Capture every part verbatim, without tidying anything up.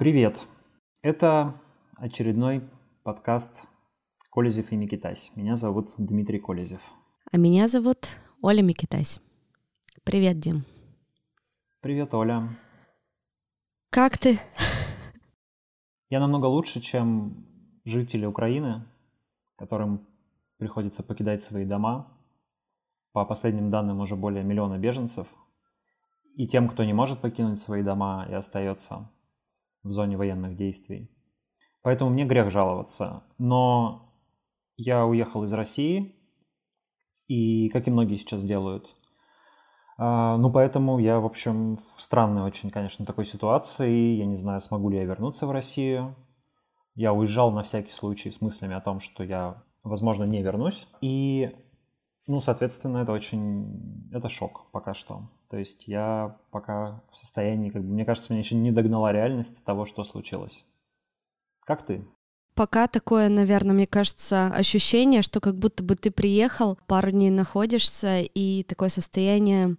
Привет! Это очередной подкаст «Колезев и Микитась». Меня зовут Дмитрий Колезев. А меня зовут Оля Микитась. Привет, Дим. Привет, Оля. Как ты? Я намного лучше, чем жители Украины, которым приходится покидать свои дома. По последним данным, уже более миллиона беженцев. И тем, кто не может покинуть свои дома и остается в зоне военных действий. Поэтому мне грех жаловаться. Но я уехал из России, и, как и многие сейчас делают. Ну, поэтому я, в общем, в странной очень, конечно, такой ситуации. Я не знаю, смогу ли я вернуться в Россию. Я уезжал на всякий случай с мыслями о том, что я, возможно, не вернусь. И, ну, соответственно, это очень... это шок пока что. То есть я пока в состоянии, как бы, мне кажется, меня еще не догнала реальность того, что случилось. Как ты? Пока такое, наверное, мне кажется, ощущение, что как будто бы ты приехал, пару дней находишься, и такое состояние,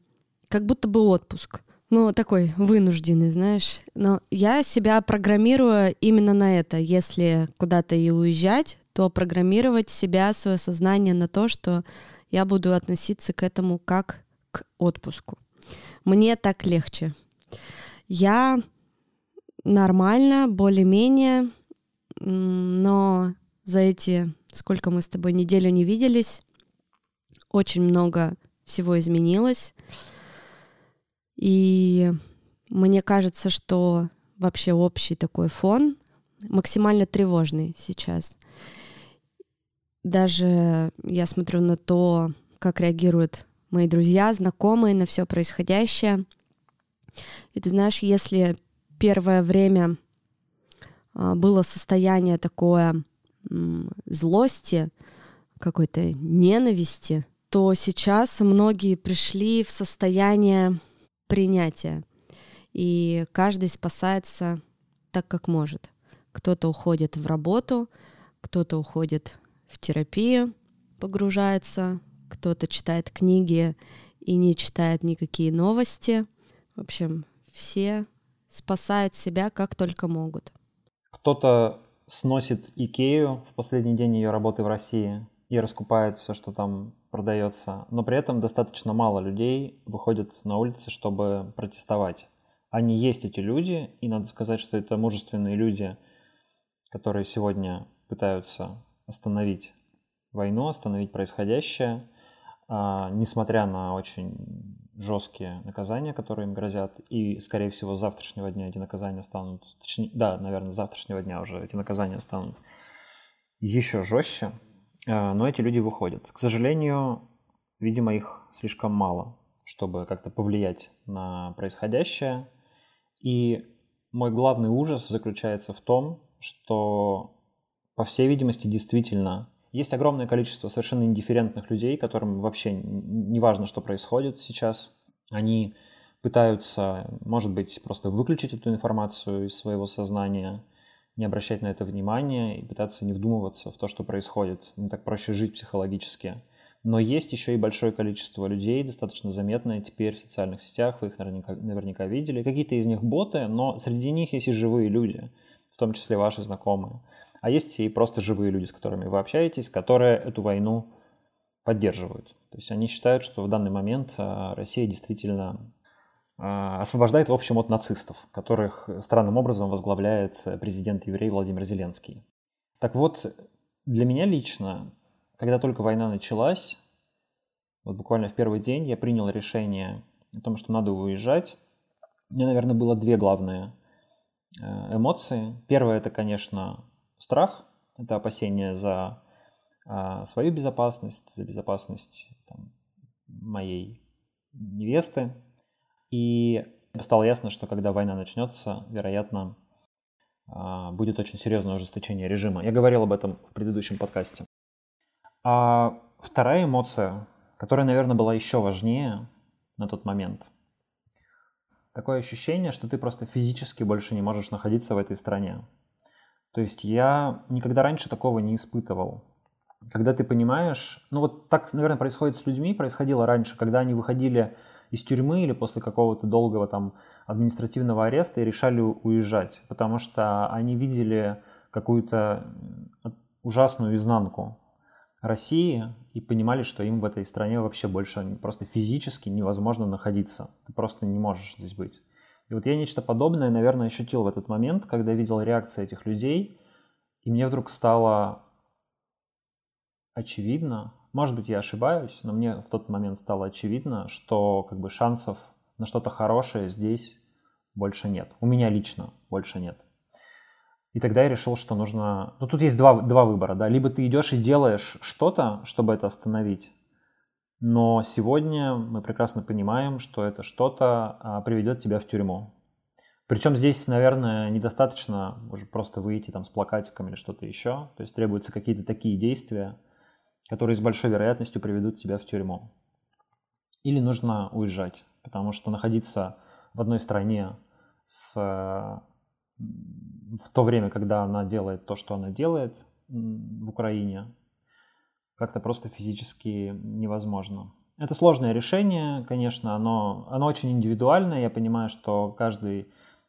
как будто бы отпуск. Ну, такой вынужденный, знаешь. Но я себя программирую именно на это. Если куда-то и уезжать, то программировать себя, свое сознание на то, что я буду относиться к этому как к отпуску. Мне так легче. Я нормально, более-менее, но за эти, сколько мы с тобой неделю не виделись, очень много всего изменилось. И мне кажется, что вообще общий такой фон максимально тревожный сейчас. Даже я смотрю на то, как реагируют мои друзья, знакомые, на все происходящее. И ты знаешь, если первое время было состояние такое злости, какой-то ненависти, то сейчас многие пришли в состояние принятия. И каждый спасается так, как может. Кто-то уходит в работу, кто-то уходит в терапию, погружается, кто-то читает книги и не читает никакие новости. В общем, все спасают себя как только могут. Кто-то сносит Икею в последний день ее работы в России и раскупает все, что там продается. Но при этом достаточно мало людей выходят на улицы, чтобы протестовать. Они есть, эти люди, и надо сказать, что это мужественные люди, которые сегодня пытаются остановить войну, остановить происходящее, несмотря на очень жесткие наказания, которые им грозят, и, скорее всего, с завтрашнего дня эти наказания станут, точнее, да, наверное, с завтрашнего дня уже эти наказания станут еще жестче, но эти люди выходят. К сожалению, видимо, их слишком мало, чтобы как-то повлиять на происходящее, и мой главный ужас заключается в том, что, по всей видимости, действительно есть огромное количество совершенно индифферентных людей, которым вообще не важно, что происходит сейчас. Они пытаются, может быть, просто выключить эту информацию из своего сознания, не обращать на это внимания и пытаться не вдумываться в то, что происходит. Не так проще жить психологически. Но есть еще и большое количество людей, достаточно заметное теперь в социальных сетях, вы их наверняка, наверняка видели. Какие-то из них боты, но среди них есть и живые люди, в том числе ваши знакомые. А есть и просто живые люди, с которыми вы общаетесь, которые эту войну поддерживают. То есть они считают, что в данный момент Россия действительно освобождает, в общем, от нацистов, которых странным образом возглавляет президент-еврей Владимир Зеленский. Так вот, для меня лично, когда только война началась, вот буквально в первый день я принял решение о том, что надо уезжать. У меня, наверное, было две главные эмоции. Первое – это, конечно, страх, это опасение за э, свою безопасность, за безопасность там, моей невесты. И стало ясно, что когда война начнется, вероятно, э, будет очень серьезное ужесточение режима. Я говорил об этом в предыдущем подкасте. А вторая эмоция, которая, наверное, была еще важнее на тот момент. Такое ощущение, что ты просто физически больше не можешь находиться в этой стране. То есть я никогда раньше такого не испытывал. Когда ты понимаешь... Ну вот так, наверное, происходит с людьми, происходило раньше, когда они выходили из тюрьмы или после какого-то долгого там административного ареста и решали уезжать, потому что они видели какую-то ужасную изнанку России и понимали, что им в этой стране вообще больше просто физически невозможно находиться. Ты просто не можешь здесь быть. И вот я нечто подобное, наверное, ощутил в этот момент, когда видел реакции этих людей, и мне вдруг стало очевидно, может быть, я ошибаюсь, но мне в тот момент стало очевидно, что как бы шансов на что-то хорошее здесь больше нет. У меня лично больше нет. И тогда я решил, что нужно... Ну, тут есть два, два выбора, да. Либо ты идешь и делаешь что-то, чтобы это остановить, но сегодня мы прекрасно понимаем, что это что-то приведет тебя в тюрьму. Причем здесь, наверное, недостаточно просто выйти там с плакатиком или что-то еще. То есть требуются какие-то такие действия, которые с большой вероятностью приведут тебя в тюрьму. Или нужно уезжать, потому что находиться в одной стране с... в то время, когда она делает то, что она делает в Украине, как-то просто физически невозможно. Это сложное решение, конечно, оно, оно очень индивидуальное. Я понимаю, что каждый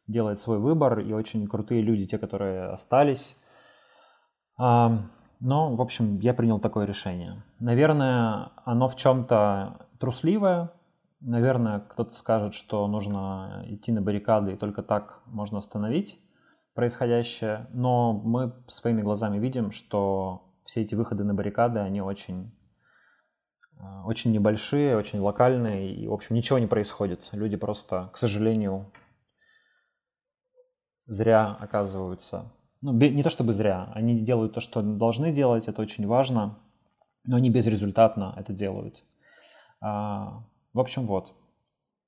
делает свой выбор, и очень крутые люди, те, которые остались. Но, в общем, я принял такое решение. Наверное, оно в чем-то трусливое. Наверное, кто-то скажет, что нужно идти на баррикады, и только так можно остановить происходящее. Но мы своими глазами видим, что все эти выходы на баррикады, они очень, очень небольшие, очень локальные. И, в общем, ничего не происходит. Люди просто, к сожалению, зря оказываются. Ну, не то чтобы зря. Они делают то, что должны делать. Это очень важно. Но они безрезультатно это делают. В общем, вот.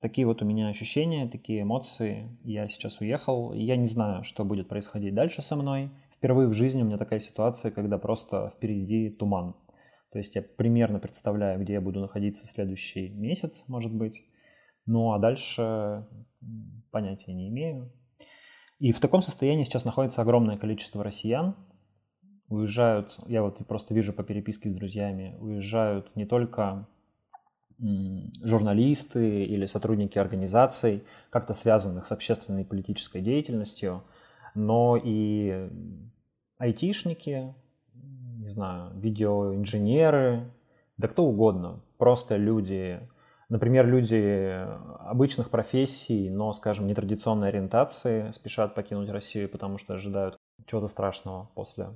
Такие вот у меня ощущения, такие эмоции. Я сейчас уехал, и я не знаю, что будет происходить дальше со мной. Впервые в жизни у меня такая ситуация, когда просто впереди туман. То есть я примерно представляю, где я буду находиться следующий месяц, может быть. Ну, а дальше понятия не имею. И в таком состоянии сейчас находится огромное количество россиян. Уезжают, я вот просто вижу по переписке с друзьями, уезжают не только... журналисты или сотрудники организаций, как-то связанных с общественной и политической деятельностью, но и айтишники, не знаю, видеоинженеры, да кто угодно, просто люди, например, люди обычных профессий, но, скажем, нетрадиционной ориентации, спешат покинуть Россию, потому что ожидают чего-то страшного после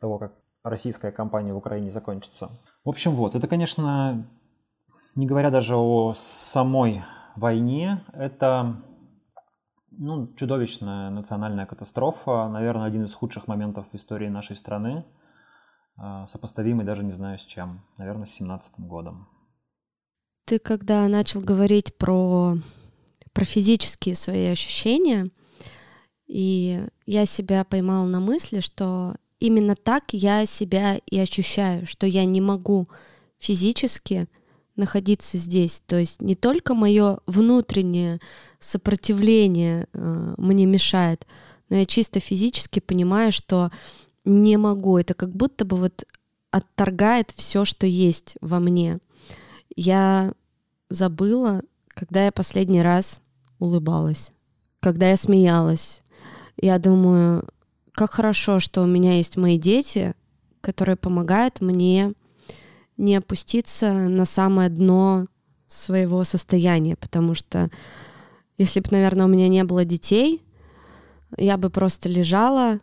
того, как российская кампания в Украине закончится. В общем, вот, это, конечно... Не говоря даже о самой войне, это ну, чудовищная национальная катастрофа, наверное, один из худших моментов в истории нашей страны, сопоставимый даже не знаю с чем, наверное, с семнадцатым годом. Ты когда начал говорить про, про физические свои ощущения, и я себя поймала на мысли, что именно так я себя и ощущаю, что я не могу физически находиться здесь. То есть не только мое внутреннее сопротивление э, мне мешает, но я чисто физически понимаю, что не могу. Это как будто бы вот отторгает все, что есть во мне. Я забыла, когда я последний раз улыбалась, когда я смеялась. Я думаю, как хорошо, что у меня есть мои дети, которые помогают мне не опуститься на самое дно своего состояния, потому что если бы, наверное, у меня не было детей, я бы просто лежала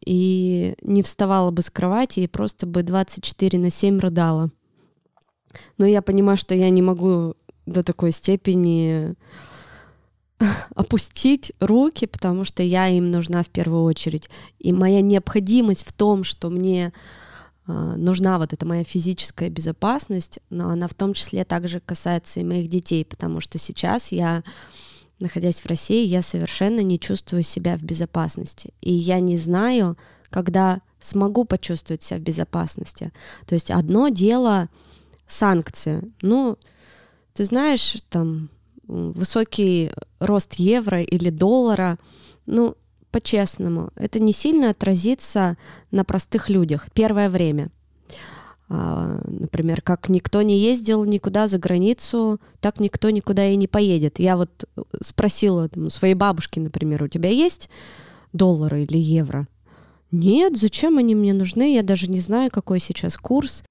и не вставала бы с кровати, и просто бы двадцать четыре на семь рыдала. Но я понимаю, что я не могу до такой степени опустить руки, потому что я им нужна в первую очередь. И моя необходимость в том, что мне... нужна вот эта моя физическая безопасность, но она в том числе также касается и моих детей, потому что сейчас я, находясь в России, я совершенно не чувствую себя в безопасности, и я не знаю, когда смогу почувствовать себя в безопасности. То есть одно дело санкции. Ну, ты знаешь, там, высокий рост евро или доллара, ну, по-честному, это не сильно отразится на простых людях первое время. Например, как никто не ездил никуда за границу, так никто никуда и не поедет. Я вот спросила там, своей бабушки, например, у тебя есть доллары или евро? Нет, зачем они мне нужны? Я даже не знаю, какой сейчас курс.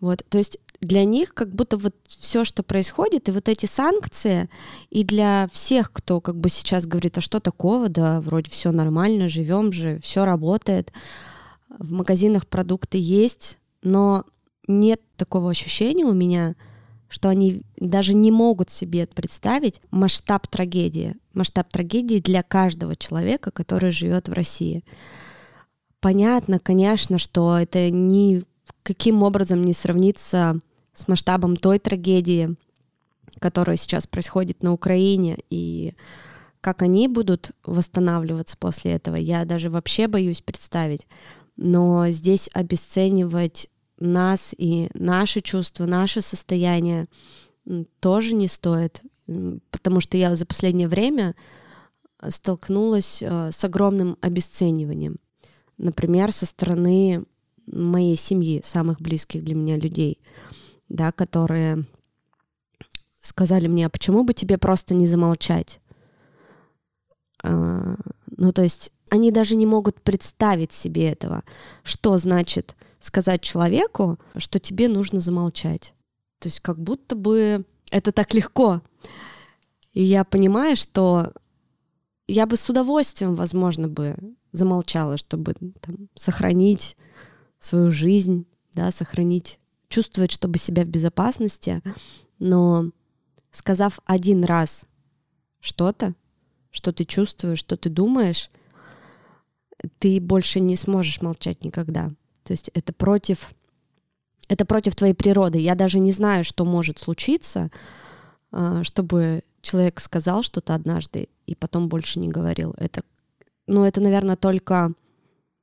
Вот, то есть для них как будто вот все, что происходит, и вот эти санкции, и для всех, кто как бы сейчас говорит, а что такого, да, вроде все нормально, живем же, все работает, в магазинах продукты есть, но нет такого ощущения у меня, что они даже не могут себе представить масштаб трагедии. Масштаб трагедии для каждого человека, который живет в России. Понятно, конечно, что это никаким образом не сравнится с масштабом той трагедии, которая сейчас происходит на Украине, и как они будут восстанавливаться после этого, я даже вообще боюсь представить. Но здесь обесценивать нас и наши чувства, наше состояние тоже не стоит, потому что я за последнее время столкнулась с огромным обесцениванием. Например, со стороны моей семьи, самых близких для меня людей, да, которые сказали мне, а почему бы тебе просто не замолчать? А, ну, то есть... Они даже не могут представить себе этого. Что значит сказать человеку, что тебе нужно замолчать? То есть как будто бы это так легко. И я понимаю, что я бы с удовольствием, возможно, бы замолчала, чтобы там, сохранить свою жизнь, да, сохранить, чувствовать, чтобы себя в безопасности. Но сказав один раз что-то, что ты чувствуешь, что ты думаешь, ты больше не сможешь молчать никогда. То есть это против, это против твоей природы. Я даже не знаю, что может случиться, чтобы человек сказал что-то однажды и потом больше не говорил. Это, ну, это, наверное, только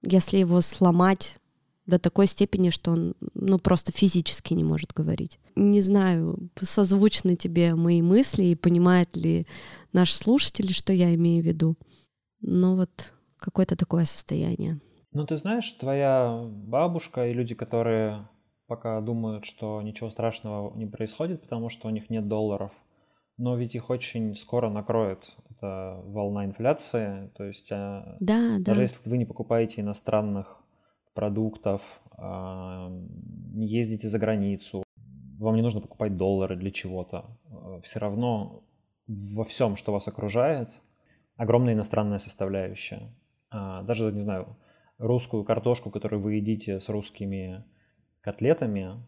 если его сломать до такой степени, что он, ну, просто физически не может говорить. Не знаю, созвучны тебе мои мысли и понимают ли наши слушатели, что я имею в виду. Но вот... Какое-то такое состояние. Ну, ты знаешь, твоя бабушка и люди, которые пока думают, что ничего страшного не происходит, потому что у них нет долларов, но ведь их очень скоро накроет эта волна инфляции. То есть да, даже да. Если вы не покупаете иностранных продуктов, не ездите за границу, вам не нужно покупать доллары для чего-то. Все равно во всем, что вас окружает, огромная иностранная составляющая. Даже, не знаю, русскую картошку, которую вы едите с русскими котлетами,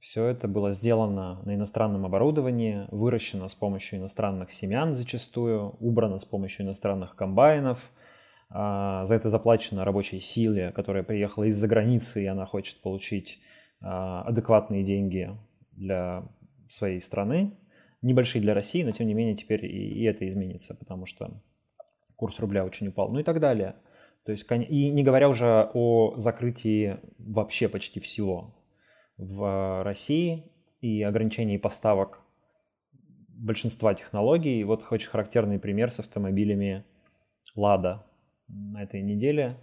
все это было сделано на иностранном оборудовании, выращено с помощью иностранных семян зачастую, убрано с помощью иностранных комбайнов. За это заплачено рабочей силе, которая приехала из-за границы, и она хочет получить адекватные деньги для своей страны. Небольшие для России, но тем не менее теперь и, и это изменится, потому что курс рубля очень упал, ну и так далее. То есть, и не говоря уже о закрытии вообще почти всего в России и ограничении поставок большинства технологий. Вот очень характерный пример с автомобилями Лада на этой неделе.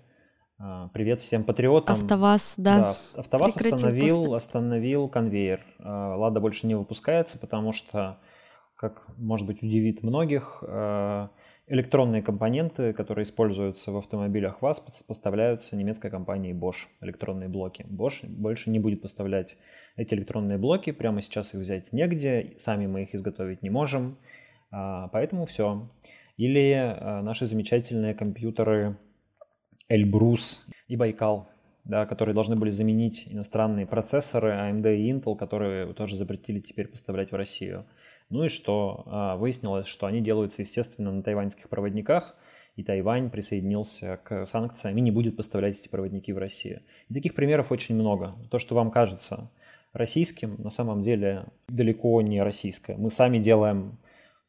Привет всем патриотам. АвтоВАЗ, да. да АвтоВАЗ остановил, остановил конвейер. Лада больше не выпускается, потому что, как, может быть, удивит многих, электронные компоненты, которые используются в автомобилях ВАЗ, поставляются немецкой компанией Bosch, электронные блоки. Bosch больше не будет поставлять эти электронные блоки, прямо сейчас их взять негде, сами мы их изготовить не можем, поэтому все. Или наши замечательные компьютеры Эльбрус и Байкал, да, которые должны были заменить иностранные процессоры эй эм ди и Intel, которые тоже запретили теперь поставлять в Россию. Ну и что? Выяснилось, что они делаются, естественно, на тайваньских проводниках, и Тайвань присоединился к санкциям и не будет поставлять эти проводники в Россию. И таких примеров очень много. То, что вам кажется российским, на самом деле далеко не российское. Мы сами делаем,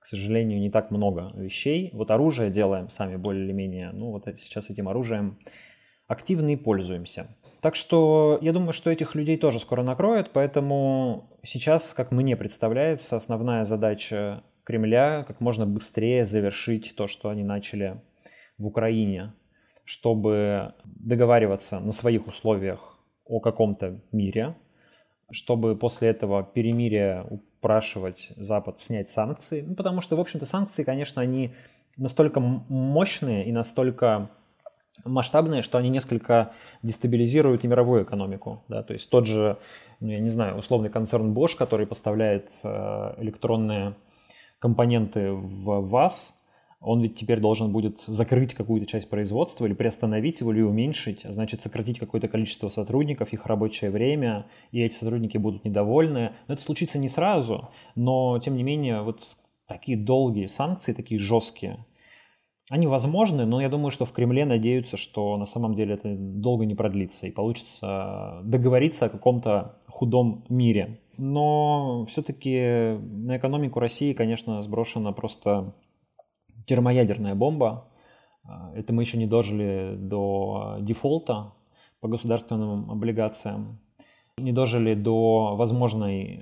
к сожалению, не так много вещей. Вот оружие делаем сами более или менее. Ну вот сейчас этим оружием активно и пользуемся. Так что я думаю, что этих людей тоже скоро накроют. Поэтому сейчас, как мне представляется, основная задача Кремля как можно быстрее завершить то, что они начали в Украине, чтобы договариваться на своих условиях о каком-то мире, чтобы после этого перемирия упрашивать Запад снять санкции. Ну, потому что, в общем-то, санкции, конечно, они настолько мощные и настолько масштабные, что они несколько дестабилизируют и мировую экономику. Да? То есть тот же, ну, я не знаю, условный концерн Bosch, который поставляет э, электронные компоненты в ВАЗ, он ведь теперь должен будет закрыть какую-то часть производства или приостановить его, или уменьшить, а значит сократить какое-то количество сотрудников, их рабочее время, и эти сотрудники будут недовольны. Но это случится не сразу, но тем не менее вот такие долгие санкции, такие жесткие, они возможны, но я думаю, что в Кремле надеются, что на самом деле это долго не продлится и получится договориться о каком-то худом мире. Но все-таки на экономику России, конечно, сброшена просто термоядерная бомба. Это мы еще не дожили до дефолта по государственным облигациям, не дожили до возможной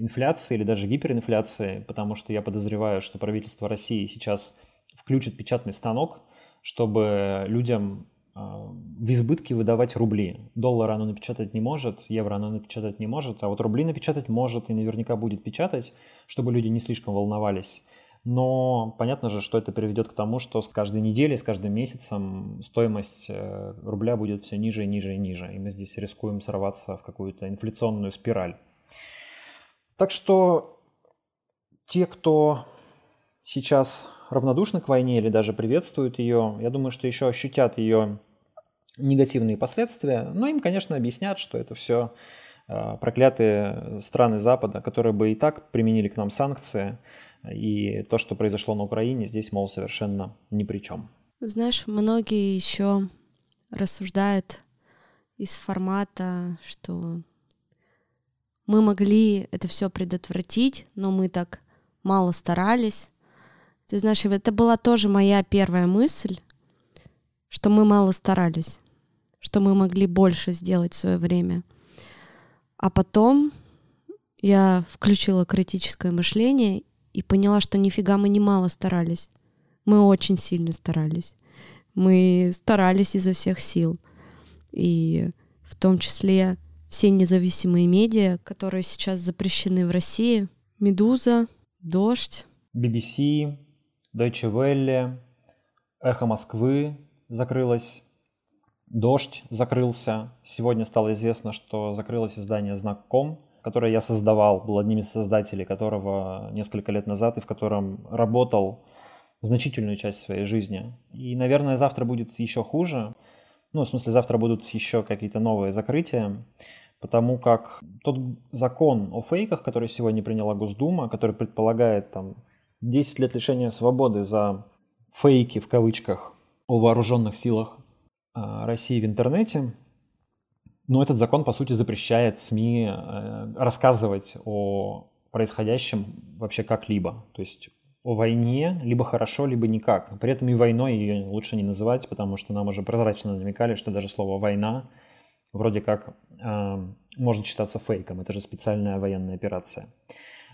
инфляции или даже гиперинфляции, потому что я подозреваю, что правительство России сейчас включит печатный станок, чтобы людям в избытке выдавать рубли. Доллар оно напечатать не может, евро оно напечатать не может, а вот рубли напечатать может и наверняка будет печатать, чтобы люди не слишком волновались. Но понятно же, что это приведет к тому, что с каждой неделей, с каждым месяцем стоимость рубля будет все ниже и ниже и ниже. И мы здесь рискуем сорваться в какую-то инфляционную спираль. Так что те, кто сейчас равнодушны к войне или даже приветствуют ее, я думаю, что еще ощутят ее негативные последствия. Но им, конечно, объяснят, что это все проклятые страны Запада, которые бы и так применили к нам санкции. И то, что произошло на Украине, здесь, мол, совершенно ни при чем. Знаешь, многие еще рассуждают из формата, что мы могли это все предотвратить, но мы так мало старались. Ты знаешь, это была тоже моя первая мысль, что мы мало старались, что мы могли больше сделать в свое время. А потом я включила критическое мышление и поняла, что нифига мы не мало старались. Мы очень сильно старались. Мы старались изо всех сил. И в том числе все независимые медиа, которые сейчас запрещены в России. «Медуза», «Дождь», би би си, Deutsche Welle, «Эхо Москвы» закрылось, «Дождь» закрылся. Сегодня стало известно, что закрылось издание «Знак.ком», которое я создавал, был одним из создателей которого несколько лет назад и в котором работал значительную часть своей жизни. И, наверное, завтра будет еще хуже. Ну, в смысле, завтра будут еще какие-то новые закрытия, потому как тот закон о фейках, который сегодня приняла Госдума, который предполагает там десять лет лишения свободы за «фейки» в кавычках о вооруженных силах России в интернете, но этот закон, по сути, запрещает СМИ рассказывать о происходящем вообще как-либо. То есть о войне либо хорошо, либо никак. При этом и войной ее лучше не называть, потому что нам уже прозрачно намекали, что даже слово «война» вроде как э, может считаться фейком. Это же специальная военная операция.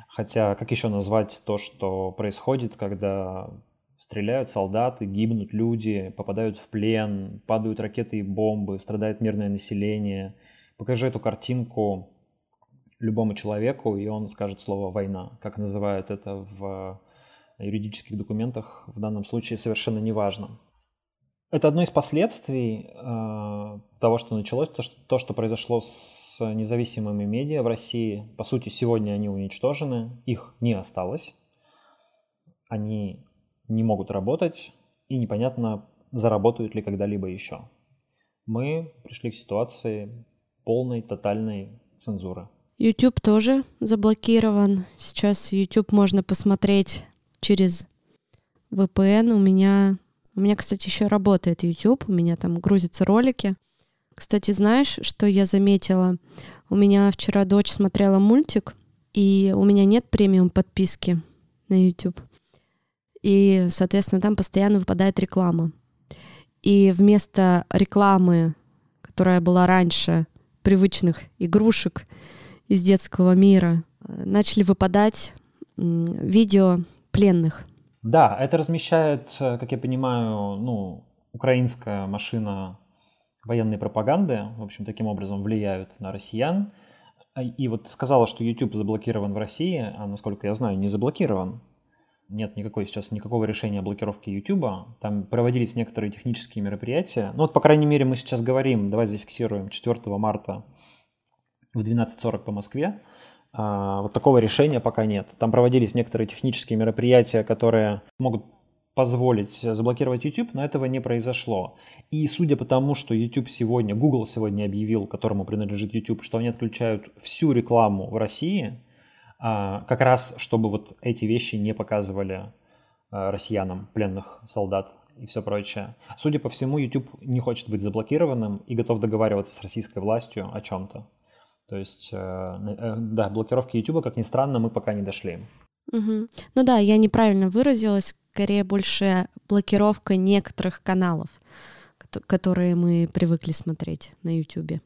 Хотя как еще назвать то, что происходит, когда стреляют солдаты, гибнут люди, попадают в плен, падают ракеты и бомбы, страдает мирное население. Покажи эту картинку любому человеку, и он скажет слово «война». Как называют это в юридических документах, в данном случае совершенно неважно. Это одно из последствий э, того, что началось, то что, то, что произошло с независимыми медиа в России. По сути, сегодня они уничтожены, их не осталось. Они не могут работать, и непонятно, заработают ли когда-либо еще. Мы пришли к ситуации полной, тотальной цензуры. YouTube тоже заблокирован. Сейчас YouTube можно посмотреть через ви пи эн. У меня, у меня, кстати, еще работает YouTube, у меня там грузятся ролики. Кстати, знаешь, что я заметила? У меня вчера дочь смотрела мультик, и у меня нет премиум подписки на YouTube. И, соответственно, там постоянно выпадает реклама. И вместо рекламы, которая была раньше, привычных игрушек из детского мира, начали выпадать видео пленных. Да, это размещает, как я понимаю, ну, украинская машина военной пропаганды, в общем, таким образом влияют на россиян. И вот сказала, что YouTube заблокирован в России, а, насколько я знаю, не заблокирован. Нет никакой сейчас никакого решения о блокировке YouTube. Там проводились некоторые технические мероприятия. Ну вот, по крайней мере, мы сейчас говорим, давай зафиксируем, четвёртого марта в двенадцать сорок по Москве. А, вот такого решения пока нет. Там проводились некоторые технические мероприятия, которые могут позволить заблокировать YouTube, но этого не произошло. И судя по тому, что YouTube сегодня, Google сегодня объявил, которому принадлежит YouTube, что они отключают всю рекламу в России, как раз чтобы вот эти вещи не показывали россиянам, пленных солдат и все прочее. Судя по всему, YouTube не хочет быть заблокированным и готов договариваться с российской властью о чем-то. То есть, да, блокировки YouTube, как ни странно, мы пока не дошли. Угу. Ну да, я неправильно выразилась, скорее больше блокировка некоторых каналов, которые мы привыкли смотреть на YouTube.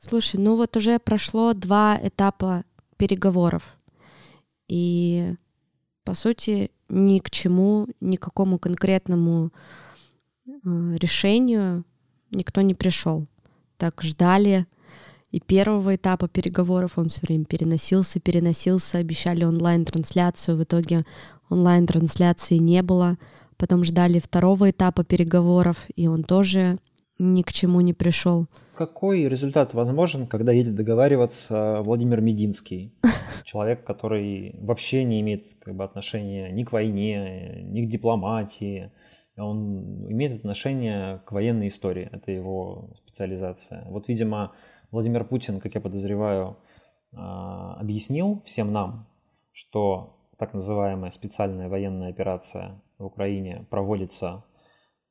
Слушай, ну вот уже прошло два этапа переговоров, и, по сути, ни к чему, ни к какому конкретному решению никто не пришел. Так ждали. И первого этапа переговоров он все время переносился, переносился, обещали онлайн-трансляцию, в итоге онлайн-трансляции не было. Потом ждали второго этапа переговоров, и он тоже ни к чему не пришел. Какой результат возможен, когда едет договариваться Владимир Мединский? Человек, который вообще не имеет как бы отношения ни к войне, ни к дипломатии. Он имеет отношение к военной истории, это его специализация. Вот, видимо, Владимир Путин, как я подозреваю, объяснил всем нам, что так называемая специальная военная операция в Украине проводится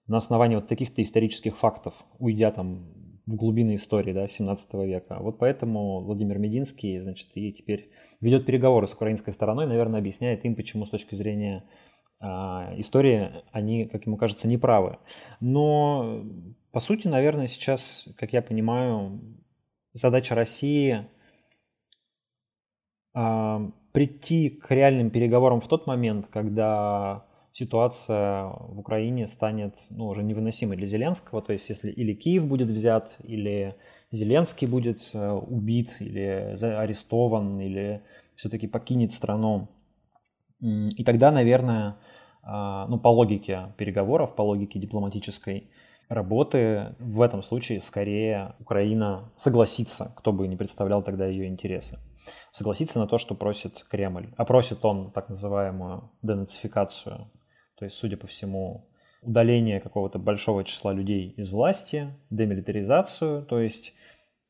на основании вот таких-то исторических фактов, уйдя там в глубины истории, да, семнадцатого века. Вот поэтому Владимир Мединский, значит, и теперь ведет переговоры с украинской стороной, наверное, объясняет им, почему с точки зрения истории они, как ему кажется, неправы. Но, по сути, наверное, сейчас, как я понимаю, задача России э, прийти к реальным переговорам в тот момент, когда ситуация в Украине станет, ну, уже невыносимой для Зеленского. То есть если или Киев будет взят, или Зеленский будет э, убит, или арестован, или все-таки покинет страну. И тогда, наверное, э, ну, по логике переговоров, по логике дипломатической работы, в этом случае скорее Украина согласится, кто бы ни представлял тогда ее интересы, согласится на то, что просит Кремль. А просит он так называемую денацификацию, то есть, судя по всему, удаление какого-то большого числа людей из власти, демилитаризацию, то есть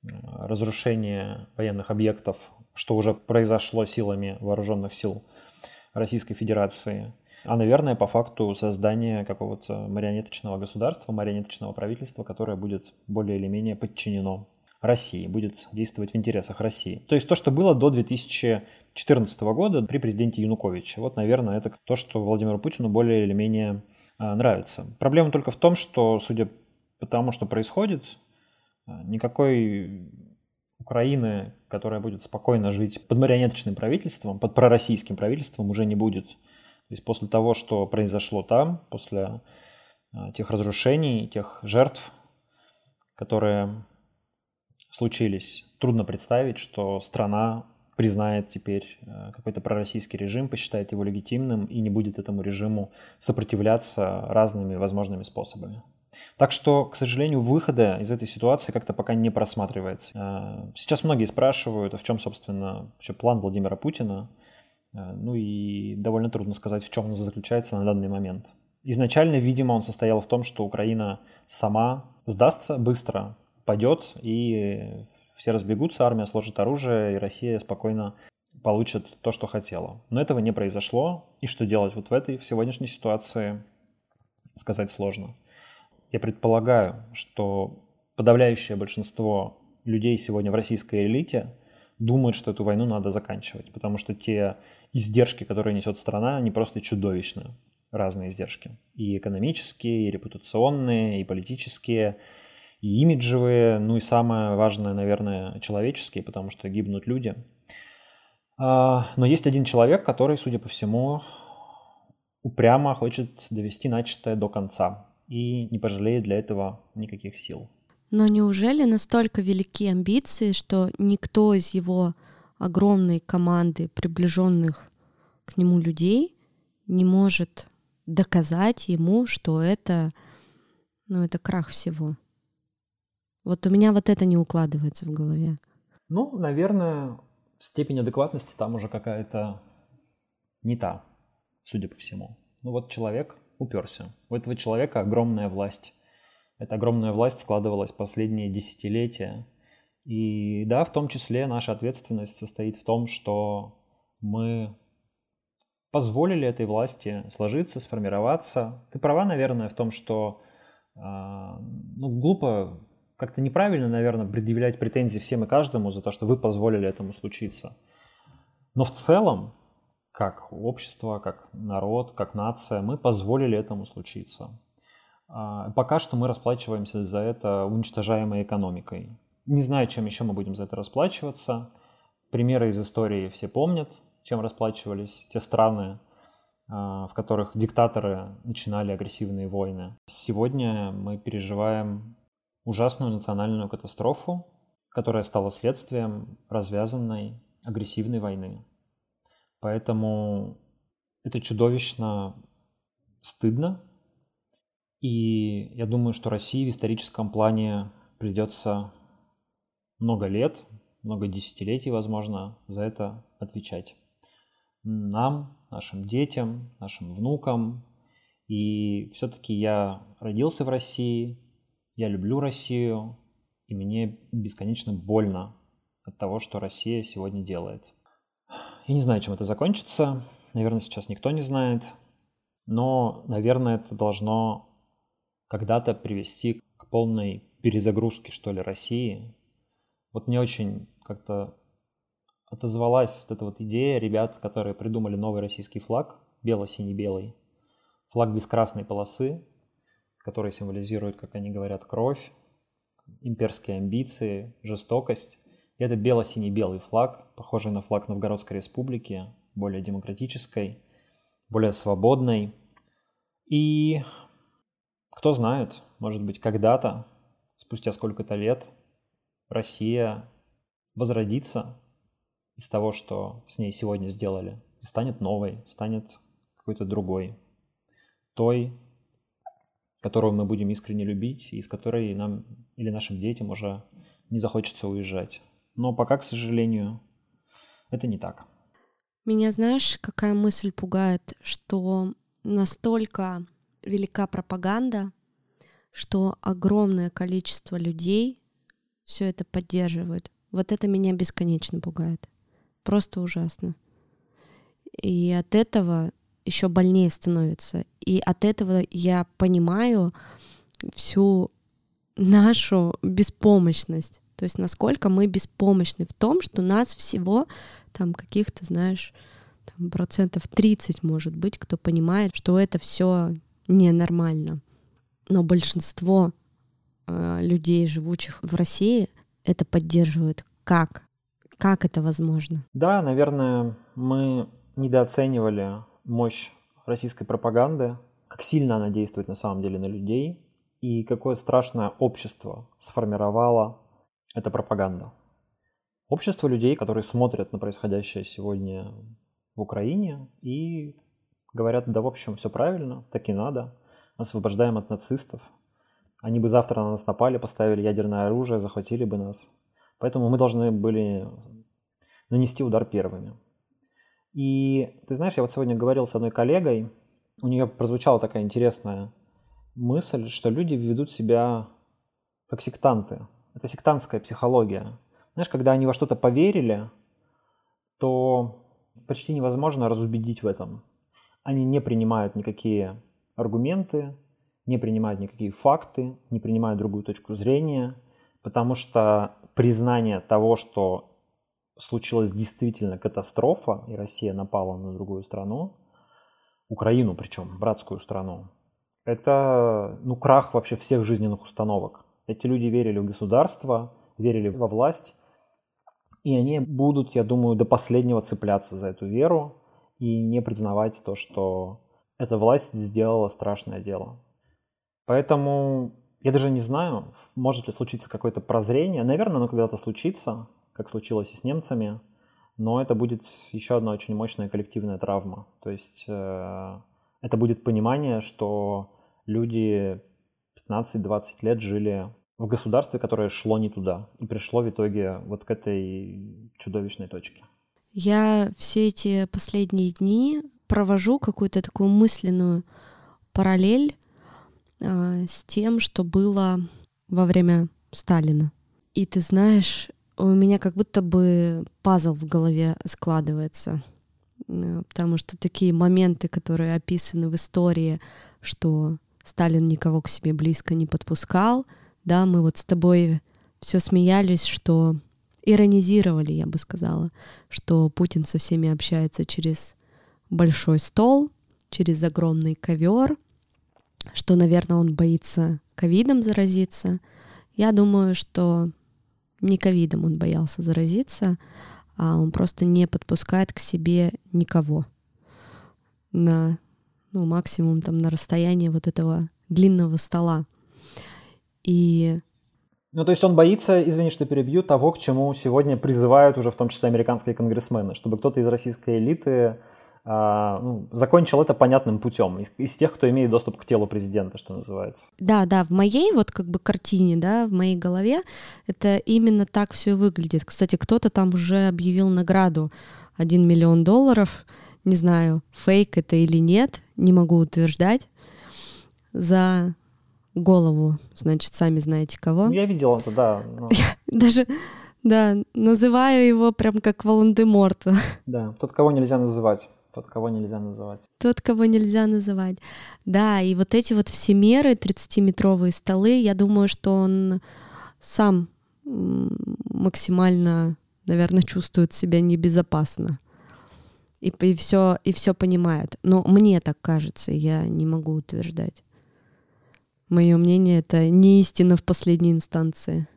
разрушение военных объектов, что уже произошло силами вооруженных сил Российской Федерации. А, наверное, по факту создания какого-то марионеточного государства, марионеточного правительства, которое будет более или менее подчинено России, будет действовать в интересах России. То есть то, что было до две тысячи четырнадцатого года при президенте Януковиче. Вот, наверное, это то, что Владимиру Путину более или менее нравится. Проблема только в том, что, судя по тому, что происходит, никакой Украины, которая будет спокойно жить под марионеточным правительством, под пророссийским правительством, уже не будет. То есть после того, что произошло там, после тех разрушений, тех жертв, которые случились, трудно представить, что страна признает теперь какой-то пророссийский режим, посчитает его легитимным и не будет этому режиму сопротивляться разными возможными способами. Так что, к сожалению, выхода из этой ситуации как-то пока не просматривается. Сейчас многие спрашивают, а в чем, собственно, вообще план Владимира Путина? Ну и довольно трудно сказать, в чем он заключается на данный момент. Изначально, видимо, он состоял в том, что Украина сама сдастся быстро, падет, и все разбегутся, армия сложит оружие, и Россия спокойно получит то, что хотела. Но этого не произошло, и что делать вот в этой, в сегодняшней ситуации, сказать сложно. Я предполагаю, что подавляющее большинство людей сегодня в российской элите думают, что эту войну надо заканчивать, потому что те издержки, которые несет страна, они просто чудовищны, разные издержки. И экономические, и репутационные, и политические, и имиджевые, ну и самое важное, наверное, человеческие, потому что гибнут люди. Но есть один человек, который, судя по всему, упрямо хочет довести начатое до конца. и не пожалеет для этого никаких сил. Но неужели настолько велики амбиции, что никто из его огромной команды приближенных к нему людей не может доказать ему, что это, ну, это крах всего? Вот у меня вот это не укладывается в голове. Ну, наверное, степень адекватности там уже какая-то не та, судя по всему. Ну вот человек уперся. У этого человека огромная власть. Эта огромная власть складывалась последние десятилетия. И да, в том числе наша ответственность состоит в том, что мы позволили этой власти сложиться, сформироваться. Ты права, наверное, в том, что э, ну, глупо, как-то неправильно, наверное, предъявлять претензии всем и каждому за то, что вы позволили этому случиться. Но в целом, как общество, как народ, как нация, мы позволили этому случиться. Пока что мы расплачиваемся за это уничтожаемой экономикой. Не знаю, чем еще мы будем за это расплачиваться. Примеры из истории все помнят, чем расплачивались те страны, в которых диктаторы начинали агрессивные войны. Сегодня мы переживаем ужасную национальную катастрофу, которая стала следствием развязанной агрессивной войны. Поэтому это чудовищно стыдно. И я думаю, что России в историческом плане придется много лет, много десятилетий, возможно, за это отвечать. Нам, нашим детям, нашим внукам. И все-таки я родился в России, я люблю Россию, и мне бесконечно больно от того, что Россия сегодня делает. Я не знаю, чем это закончится. Наверное, сейчас никто не знает. Но, наверное, это должно когда-то привести к полной перезагрузке, что ли, России. Вот мне очень как-то отозвалась вот эта вот идея ребят, которые придумали новый российский флаг, бело-синий-белый, флаг без красной полосы, который символизирует, как они говорят, кровь, имперские амбиции, жестокость. И это бело-синий-белый флаг, похожий на флаг Новгородской Республики, более демократической, более свободной. И кто знает, может быть, когда-то, спустя сколько-то лет, Россия возродится из того, что с ней сегодня сделали, и станет новой, станет какой-то другой, той, которую мы будем искренне любить, и из которой нам или нашим детям уже не захочется уезжать. Но пока, к сожалению, это не так. Меня, знаешь, какая мысль пугает, что настолько велика пропаганда, что огромное количество людей все это поддерживают. Вот это меня бесконечно пугает. Просто ужасно. И от этого еще больнее становится. И от этого я понимаю всю нашу беспомощность. То есть насколько мы беспомощны в том, что нас всего там каких-то, знаешь, там процентов тридцать, может быть, кто понимает, что это все ненормально. Но большинство э, людей, живущих в России, это поддерживают. Как? Как это возможно? Да, наверное, мы недооценивали мощь российской пропаганды, как сильно она действует на самом деле на людей, и какое страшное общество сформировало эта пропаганда. Общество людей, которые смотрят на происходящее сегодня в Украине и говорят: да, в общем, все правильно, так и надо, освобождаем от нацистов. Они бы завтра на нас напали, поставили ядерное оружие, захватили бы нас. Поэтому мы должны были нанести удар первыми. И ты знаешь, я вот сегодня говорил с одной коллегой, у нее прозвучала такая интересная мысль, что люди ведут себя как сектанты. Это сектантская психология. Знаешь, когда они во что-то поверили, то почти невозможно разубедить в этом. Они не принимают никакие аргументы, не принимают никакие факты, не принимают другую точку зрения, потому что признание того, что случилась действительно катастрофа, и Россия напала на другую страну, Украину причем, братскую страну, это, ну, крах вообще всех жизненных установок. Эти люди верили в государство, верили во власть, и они будут, я думаю, до последнего цепляться за эту веру и не признавать то, что эта власть сделала страшное дело. Поэтому я даже не знаю, может ли случиться какое-то прозрение. Наверное, оно когда-то случится, как случилось и с немцами, но это будет еще одна очень мощная коллективная травма. То есть э, это будет понимание, что люди пятнадцать-двадцать лет жили в государстве, которое шло не туда, и пришло в итоге вот к этой чудовищной точке. Я все эти последние дни провожу какую-то такую мысленную параллель э, с тем, что было во время Сталина. И ты знаешь, у меня как будто бы пазл в голове складывается, э, потому что такие моменты, которые описаны в истории, что Сталин никого к себе близко не подпускал, да, мы вот с тобой все смеялись, что иронизировали, я бы сказала, что Путин со всеми общается через большой стол, через огромный ковер, что, наверное, он боится ковидом заразиться. Я думаю, что не ковидом он боялся заразиться, а он просто не подпускает к себе никого на, ну, максимум там на расстоянии вот этого длинного стола. И... Ну, то есть он боится, извини, что перебью, того, к чему сегодня призывают уже в том числе американские конгрессмены, чтобы кто-то из российской элиты а, ну, закончил это понятным путем, из тех, кто имеет доступ к телу президента, что называется. Да, да, в моей вот как бы картине, да, в моей голове это именно так все и выглядит. Кстати, кто-то там уже объявил награду один миллион долларов, не знаю, фейк это или нет, не могу утверждать, за... голову, значит, сами знаете кого. Я видела это, да. Но... Даже, да, называю его прям как Волан-де-Морта. Да, тот, кого нельзя называть. Тот, кого нельзя называть. Тот, кого нельзя называть. Да, и вот эти вот все меры, тридцатиметровые столы, я думаю, что он сам максимально, наверное, чувствует себя небезопасно. И, и, все, и все понимает. Но мне так кажется, я не могу утверждать. Мое мнение — это не истина в последней инстанции.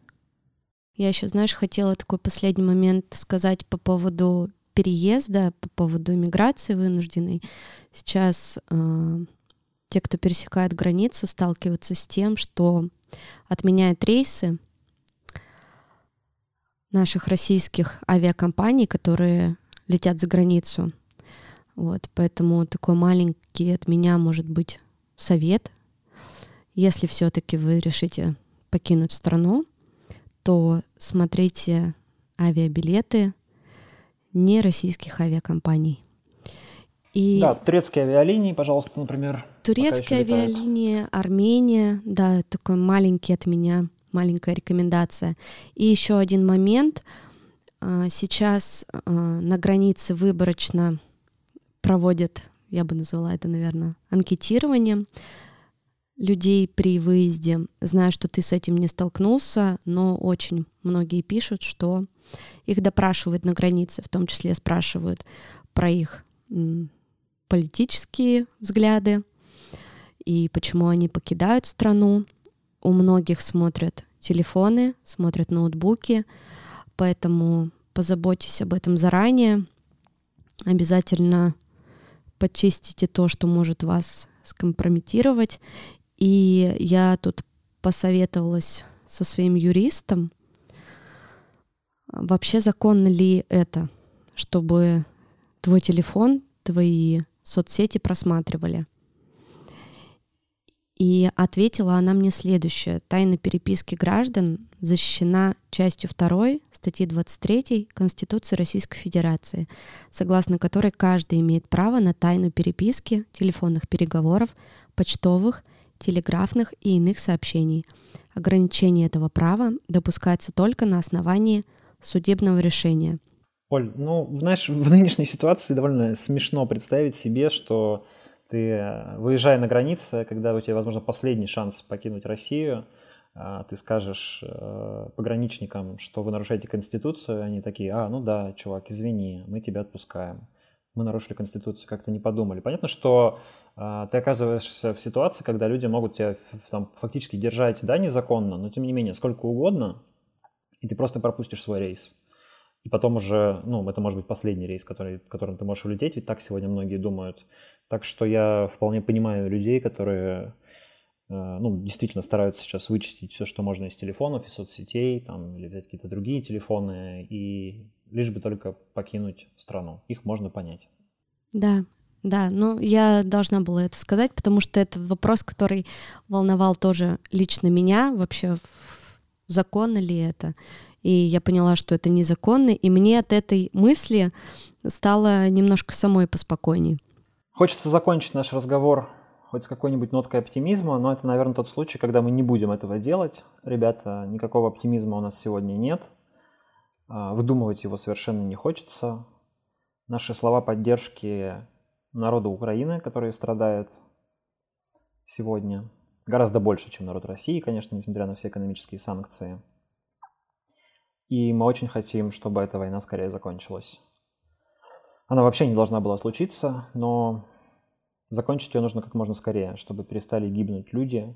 Я еще, знаешь, хотела такой последний момент сказать по поводу переезда, по поводу миграции вынужденной. Сейчас э, те, кто пересекает границу, сталкиваются с тем, что отменяют рейсы наших российских авиакомпаний, которые летят за границу. Вот, поэтому такой маленький от меня, может быть, совет. Если все-таки вы решите покинуть страну, то смотрите авиабилеты не российских авиакомпаний. И да, турецкие авиалинии, пожалуйста, например. Турецкие авиалинии, Армения, да, такой маленький от меня, маленькая рекомендация. И еще один момент. Сейчас на границе выборочно проводят, я бы назвала это, наверное, анкетированием людей при выезде. Знаю, что ты с этим не столкнулся, но очень многие пишут, что их допрашивают на границе, в том числе спрашивают про их политические взгляды и почему они покидают страну. У многих смотрят телефоны, смотрят ноутбуки, поэтому позаботьтесь об этом заранее. Обязательно подчистите то, что может вас скомпрометировать. И я тут посоветовалась со своим юристом, вообще законно ли это, чтобы твой телефон, твои соцсети просматривали. И ответила она мне следующее. Тайна переписки граждан защищена частью второй статьи двадцать третьей Конституции Российской Федерации, согласно которой каждый имеет право на тайну переписки, телефонных переговоров, почтовых, телеграфных и иных сообщений. Ограничение этого права допускается только на основании судебного решения. Оль, ну, знаешь, в нынешней ситуации довольно смешно представить себе, что ты, выезжая на границы, когда у тебя, возможно, последний шанс покинуть Россию, ты скажешь пограничникам, что вы нарушаете Конституцию, они такие: а, ну да, чувак, извини, мы тебя отпускаем. Мы нарушили Конституцию, как-то не подумали. Понятно, что ты оказываешься в ситуации, когда люди могут тебя там фактически держать, да, незаконно, но тем не менее, сколько угодно, и ты просто пропустишь свой рейс. И потом уже, ну, это может быть последний рейс, который, которым ты можешь улететь, ведь так сегодня многие думают. Так что я вполне понимаю людей, которые ну, действительно стараются сейчас вычистить все, что можно из телефонов, из соцсетей, там, или взять какие-то другие телефоны, и лишь бы только покинуть страну. Их можно понять. Да, да, ну, я должна была это сказать, потому что это вопрос, который волновал тоже лично меня, вообще, законно ли это. И я поняла, что это незаконно, и мне от этой мысли стало немножко самой поспокойнее. Хочется закончить наш разговор хоть с какой-нибудь ноткой оптимизма, но это, наверное, тот случай, когда мы не будем этого делать. Ребята, никакого оптимизма у нас сегодня нет. Выдумывать его совершенно не хочется. Наши слова поддержки народу Украины, который страдает сегодня, гораздо больше, чем народ России, конечно, несмотря на все экономические санкции. И мы очень хотим, чтобы эта война скорее закончилась. Она вообще не должна была случиться, но... закончить ее нужно как можно скорее, чтобы перестали гибнуть люди,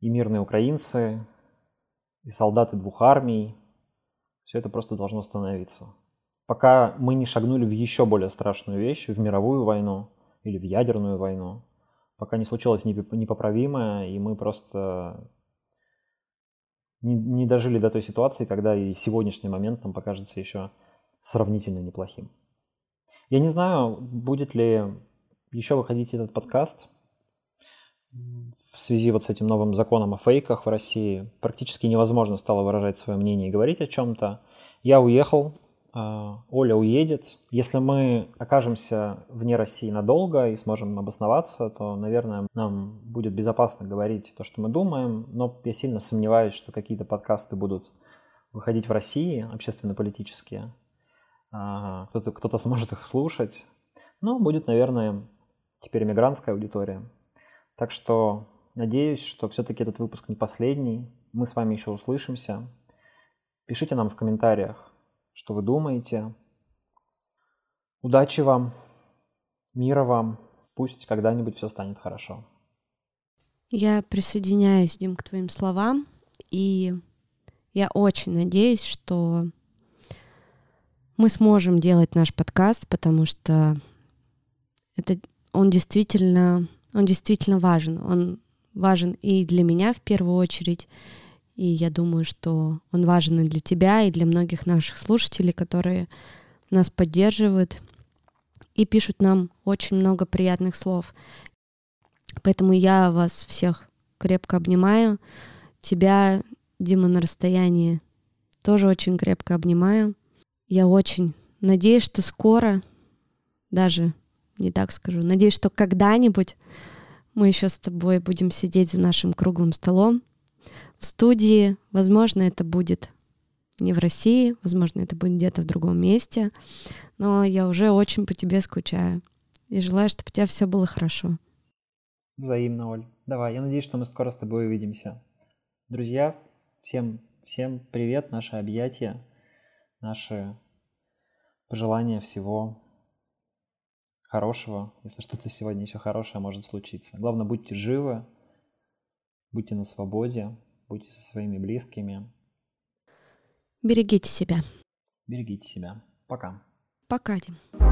и мирные украинцы, и солдаты двух армий. Все это просто должно остановиться. Пока мы не шагнули в еще более страшную вещь, в мировую войну или в ядерную войну, пока не случилось непоправимое, и мы просто не, не дожили до той ситуации, когда и сегодняшний момент нам покажется еще сравнительно неплохим. Я не знаю, будет ли... еще выходить этот подкаст в связи вот с этим новым законом о фейках в России. Практически невозможно стало выражать свое мнение и говорить о чем-то. Я уехал, Оля уедет. Если мы окажемся вне России надолго и сможем обосноваться, то, наверное, нам будет безопасно говорить то, что мы думаем. Но я сильно сомневаюсь, что какие-то подкасты будут выходить в России, общественно-политические. Кто-то, кто-то сможет их слушать. Но будет, наверное... теперь мигрантская аудитория. Так что надеюсь, что все-таки этот выпуск не последний. Мы с вами еще услышимся. Пишите нам в комментариях, что вы думаете. Удачи вам, мира вам. Пусть когда-нибудь все станет хорошо. Я присоединяюсь, Дим, к твоим словам. И я очень надеюсь, что мы сможем делать наш подкаст, потому что это... Он действительно, он действительно важен. Он важен и для меня в первую очередь, и я думаю, что он важен и для тебя, и для многих наших слушателей, которые нас поддерживают и пишут нам очень много приятных слов. Поэтому я вас всех крепко обнимаю. Тебя, Дима, на расстоянии тоже очень крепко обнимаю. Я очень надеюсь, что скоро даже... не так скажу. Надеюсь, что когда-нибудь мы еще с тобой будем сидеть за нашим круглым столом в студии. Возможно, это будет не в России, возможно, это будет где-то в другом месте. Но я уже очень по тебе скучаю. И желаю, чтобы у тебя все было хорошо. Взаимно, Оль. Давай, я надеюсь, что мы скоро с тобой увидимся. Друзья, всем, всем привет, наши объятия, наши пожелания всего хорошего, если что-то сегодня еще хорошее может случиться. Главное, будьте живы, будьте на свободе, будьте со своими близкими. Берегите себя. Берегите себя. Пока. Пока, Дим.